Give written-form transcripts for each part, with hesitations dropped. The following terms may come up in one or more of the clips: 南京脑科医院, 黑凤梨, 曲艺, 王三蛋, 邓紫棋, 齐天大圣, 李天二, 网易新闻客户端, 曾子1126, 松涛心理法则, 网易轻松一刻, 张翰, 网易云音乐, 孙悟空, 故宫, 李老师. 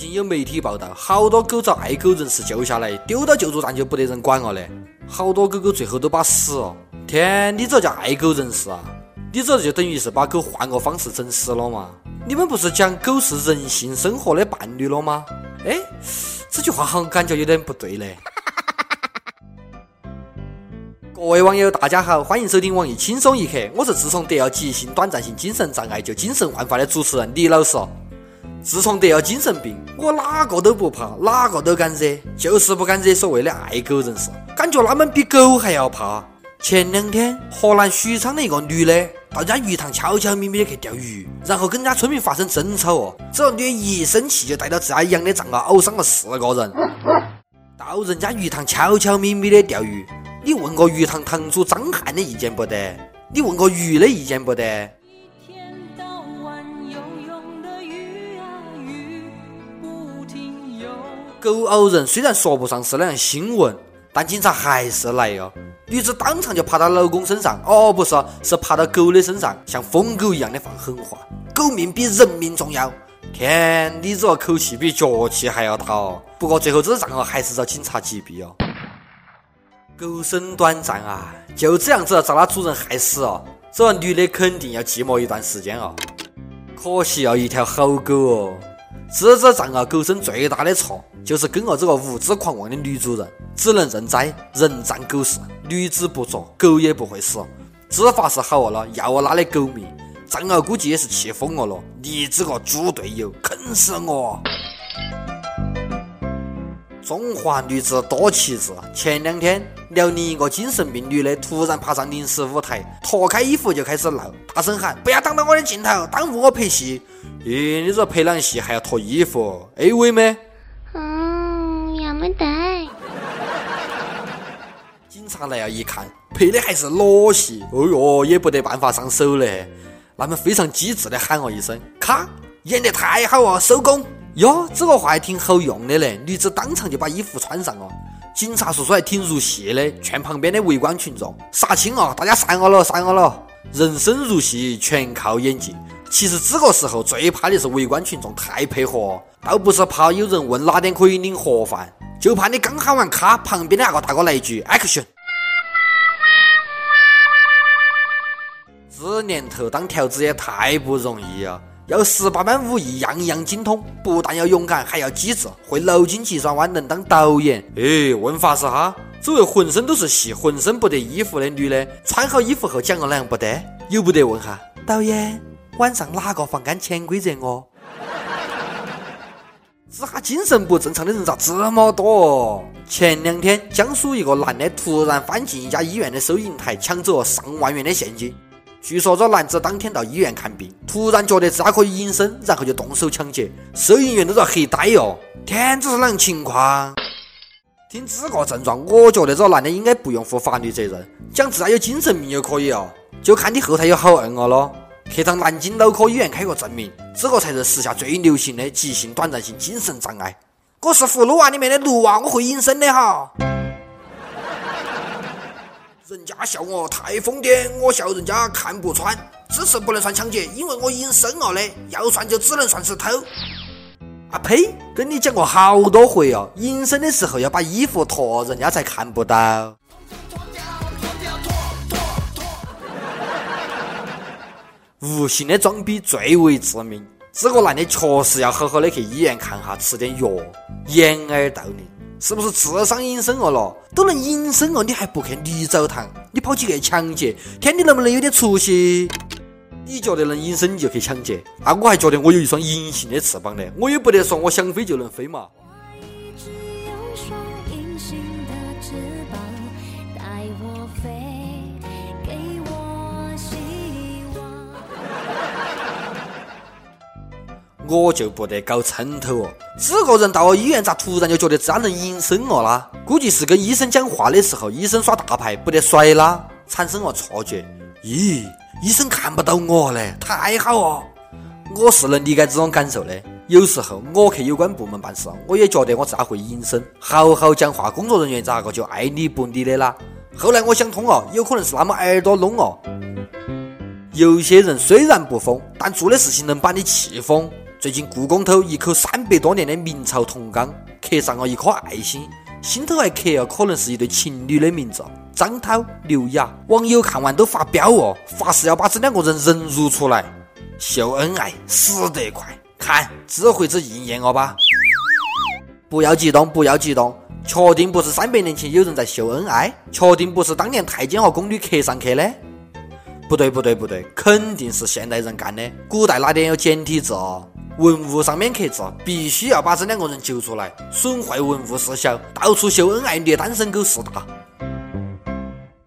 近有媒体报道，好多狗遭爱狗人士救下来，丢到救助站就不得人管了嘞。好多狗狗最后都把死了。天，你这叫爱狗人士啊！你这就等于是把狗换个方式整死了嘛？你们不是讲狗是人性生活的伴侣了吗？哎，这句话好像感觉有点不对嘞。各位网友大家好，欢迎收听网易轻松一刻，我是自从得了急性短暂性精神障碍就精神焕发的主持人李老师。自从得了精神病，我哪个都不怕，哪个都敢惹，就是不敢惹所谓的爱狗人士，感觉他们比狗还要怕。前两天河南许昌的一个女的到人家鱼塘悄悄咪咪的去钓鱼，然后跟人家村民发生争吵哦。这个女的一生气就带到自家养的藏獒殴伤了4个人。到人家鱼塘悄悄咪咪的钓鱼，你问过鱼塘塘主张翰的意见不得？你问过鱼的意见不得？一天到晚游泳的鱼啊鱼不停游。狗咬人虽然说不上是那样新闻，但警察还是来了。女子当场就爬到老公身上，哦不是，是爬到狗的身上，像疯狗一样的放狠话。狗命比人命重要。天，你这口气比脚气还要大哦。不过最后这场还是遭警察击毙哦。狗生短暂啊，就这样子遭他主人害死哦，这女的肯定要寂寞一段时间哦。可惜要一条好狗哦。这藏獒狗生最大的错就是跟了这个无知狂妄的女主人，只能认栽，人占狗食，女子不做，狗也不会死。执法是好了，要了他的狗命，藏獒估计也是气疯了咯。你这个猪队友，坑死我！中华女子多奇志，前两天辽宁一个精神病女的突然爬上临时舞台，脱开衣服就开始闹，大声喊不要挡到我的镜头，耽误我拍戏。咦，你这拍哪戏还要脱衣服 AV 吗？也没得。警察来了一看，拍的还是裸戏，哦哟，也不得办法上手嘞。他们非常机智的喊我一声，咔，演得太好了，收工。哟，这个话还挺好用的嘞！女子当场就把衣服穿上了。警察叔叔还挺入戏的，劝旁边的围观群众杀青啊，大家杀我了，杀我了！人生如戏，全靠演技。其实这个时候最怕的是围观群众太配合，倒不是怕有人问哪点可以领盒饭，就怕你刚喊完卡，旁边的那个大哥来一句 action。这年头当条子也太不容易了。要18般武艺，样样精通，不但要勇敢，还要机智，会脑筋急转弯，能当导演。哎，问法是哈，这位浑身都是戏、浑身不得衣服的女的，穿好衣服后讲了那样不得，有不得问哈？导演，晚上哪个房间潜规则哦？这哈精神不正常的人咋这么多？前两天，江苏一个男的突然翻进一家医院的收银台，抢走了上万元的现金。据说这男子当天到医院看病，突然觉得自家可以隐身，然后就动手抢劫，收银员都在黑呆哟。天，这是哪样情况？听这个症状，我觉得这男的应该不用负法律责任，讲自家有精神病也可以哦，就看你后台有好硬了咯。去趟南京脑科医院开个证明，这个才是时下最流行的急性短暂性精神障碍。我是葫芦娃里面的鹿啊，我会隐身的哈。人家笑我太疯癫，我笑人家看不穿，这次不能算抢劫，因为我隐身了嘞，要算就只能算是偷。啊呸，跟你讲过好多回哦，隐身的时候要把衣服脱，人家才看不到。无形的装逼最为致命，这个男的确实要好好的去医院看哈，吃点药。掩耳盗铃。是不是智商隐身了咯？都能隐身了，你还不去绿藻堂？你跑去抢劫？天，你能不能有点出息？你觉得能隐身你就去抢劫？啊，我还觉得我有一双隐形的翅膀呢，我也不得说我想飞就能飞嘛。我就不得搞撑头哦！这个人到了医院，咋突然就觉得自己能隐身了啦？估计是跟医生讲话的时候，医生耍大牌，不得甩啦，产生了错觉。咦，医生看不到我嘞，太好哦！我是能理解这种感受的。有时候我去有关部门办事，我也觉得我自己会隐身，好好讲话，工作人员咋个就爱理不理的啦？后来我想通了，有可能是他们耳朵聋了。有些人虽然不疯，但做的事情能把你气疯。最近故宫头一口300多年的明朝铜缸，刻上了一颗爱心，心头还刻了可能是一对情侣的名字，张涛、刘雅。网友看完都发飙哦，发誓要把这两个人人辱出来，秀恩爱死得快，看这回子应验了吧？不要激动，不要激动，确定不是300年前有人在秀恩爱？确定不是当年太监和宫女刻上去的？不对不对不对，肯定是现代人干的，古代哪点有简体字哦？文物上面刻字，必须要把这两个人揪出来，损坏文物事小，到处秀恩爱虐单身狗是大。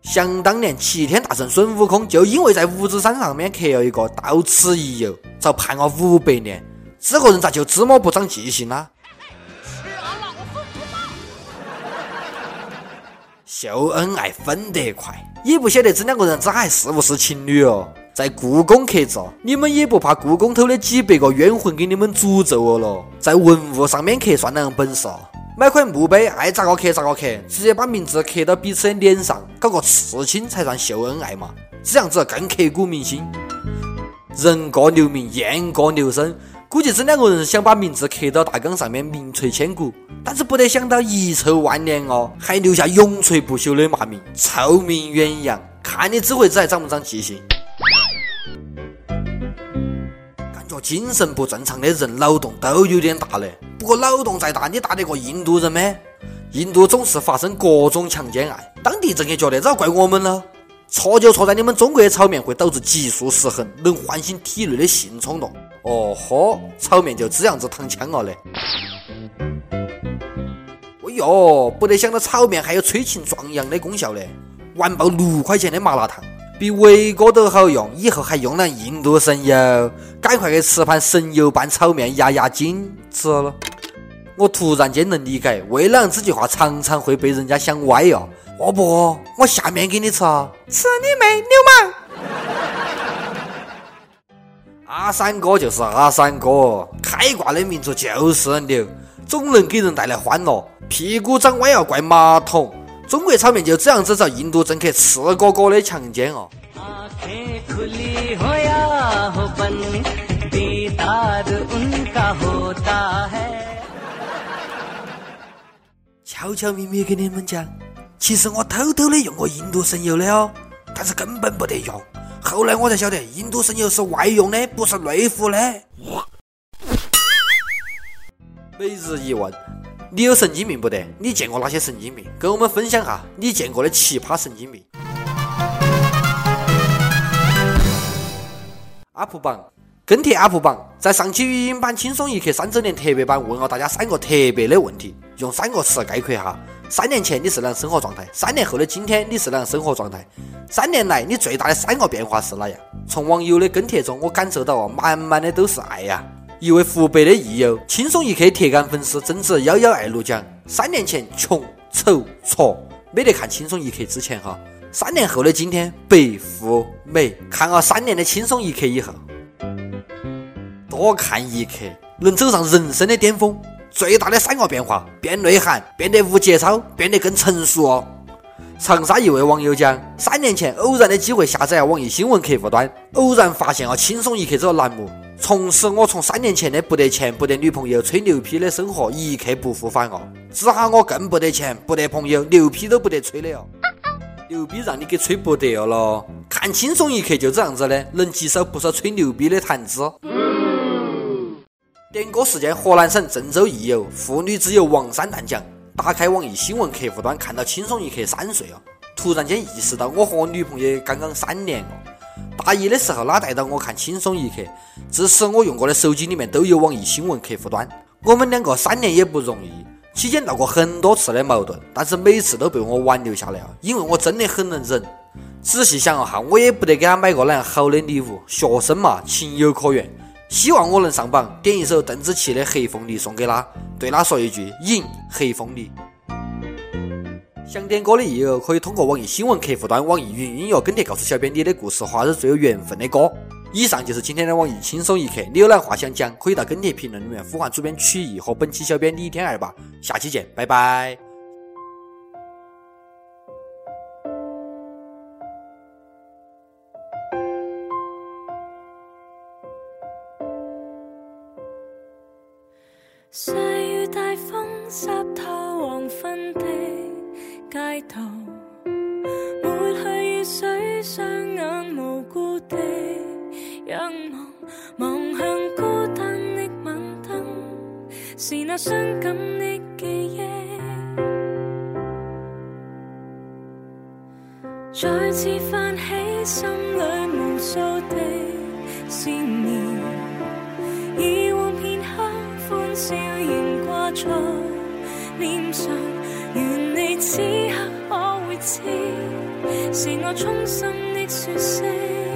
想当年齐天大圣孙悟空就因为在五指山上面刻了一个到此一游，遭判了500年，这个人咋就这么不长记性呢？秀恩爱分得快，也不晓得这两个人这还是不是情侣哦。在故宫刻字，你们也不怕故宫头的几百个冤魂给你们诅咒我了？在文物上面刻算哪样本事？买块墓碑，爱咋个刻咋个刻，直接把名字刻到彼此的脸上，搞个刺青才算秀恩爱嘛？这样子更刻骨铭心。人各留名，雁各留声。估计这两个人想把名字刻到大缸上面，名垂千古，但是不得想到遗臭万年哦，还留下永垂不朽的骂名，臭名远扬。看你这回子还长不长记性？感觉精神不正常的人脑洞都有点大嘞。不过脑洞再大，你打得过印度人吗？印度总是发生各种强奸案，当地政客觉得这怪我们了。错就错在你们中国的炒面会导致激素失衡，能唤醒体内的性冲动。哦吼，炒面就这样子躺枪了嘞！哎哟，不得想到炒面还有催情壮阳的功效嘞！完爆6块钱的麻辣烫，比伟哥都好用，以后还用上印度神油，赶快给吃盘神油拌炒面压压惊。吃了，我突然间能理解为啥这句话常常会被人家想歪哦。哦不，我下面给你吃，吃你妹，流氓！阿三哥就是阿三哥，开挂的名字就是牛，总能给人带来欢乐。屁股长歪要怪马桶，中国炒面就这样子遭印度政客赤哥哥的强奸哦。悄悄咪咪跟你们讲，其实我偷偷的用过印度神油的哦，但是根本不得用。后来我才晓得，印度神油是外用的，不是内服的。每日一问：你有神经病不得？你见过哪些神经病？跟我们分享下你见过的奇葩神经病。UP 榜跟帖 UP 榜，在上期语音版轻松一刻3周年特别版问了大家3个特别的问题，用3个词概括哈。3年前你是哪样生活状态？3年后的今天你是哪样生活状态？3年来你最大的3个变化是哪样？从网友的跟帖中，我感受到了满满的都是爱呀！一位湖北的益友轻松一刻铁杆粉丝曾子1126讲：3年前穷丑挫，没得看轻松一刻之前哈。3年后的今天白富美，看了3年的轻松一刻以后，多看一刻能走上人生的巅峰。最大的3个变化：变内涵，变得无节操，变得更成熟哦。长沙一位网友讲，3年前偶然的机会下载了网易新闻客户端，偶然发现了轻松一刻这个栏目，从此我从3年前的不得钱不得女朋友吹牛批的生活一刻不复返哦，只好我更不得钱不得朋友，牛批都不得吹的哦。牛逼让你给吹不得了，看轻松一刻就这样子的，能接受不少吹牛逼的谈资。点歌时间，河南省郑州益友妇女之友王三蛋讲，打开网易新闻客户端看到轻松一刻3岁哦，突然间意识到我和我女朋友刚刚3年哦。大1的时候她带到我看轻松一刻，至此我用过的手机里面都有网易新闻客户端。我们两个3年也不容易，期间闹过很多次的矛盾，但是每次都被我挽留下来了，因为我真的很能忍。仔细想了哈，我也不得给她买个那样好的礼物，学生嘛，情有可原。希望我能上榜，点一首邓紫棋的《黑凤梨》送给她，对她说一句赢黑凤梨。想点歌的益友可以通过网易新闻客户端、网易云音乐跟帖告诉小编你的故事或者最有缘分的歌。以上就是今天的网易轻松一刻，你有哪话想讲，可以到跟帖评论里面呼唤主编曲艺和本期小编李天二吧。下期见，拜拜。細雨大風濕透黃昏的街道，抹去雨水，雙眼無辜地仰望，望向孤單的晚燈，是那傷感的記憶再次泛起心裏無數的思念，以往片刻歡笑仍掛在臉上，願你此刻可會知，是我衷心的說聲。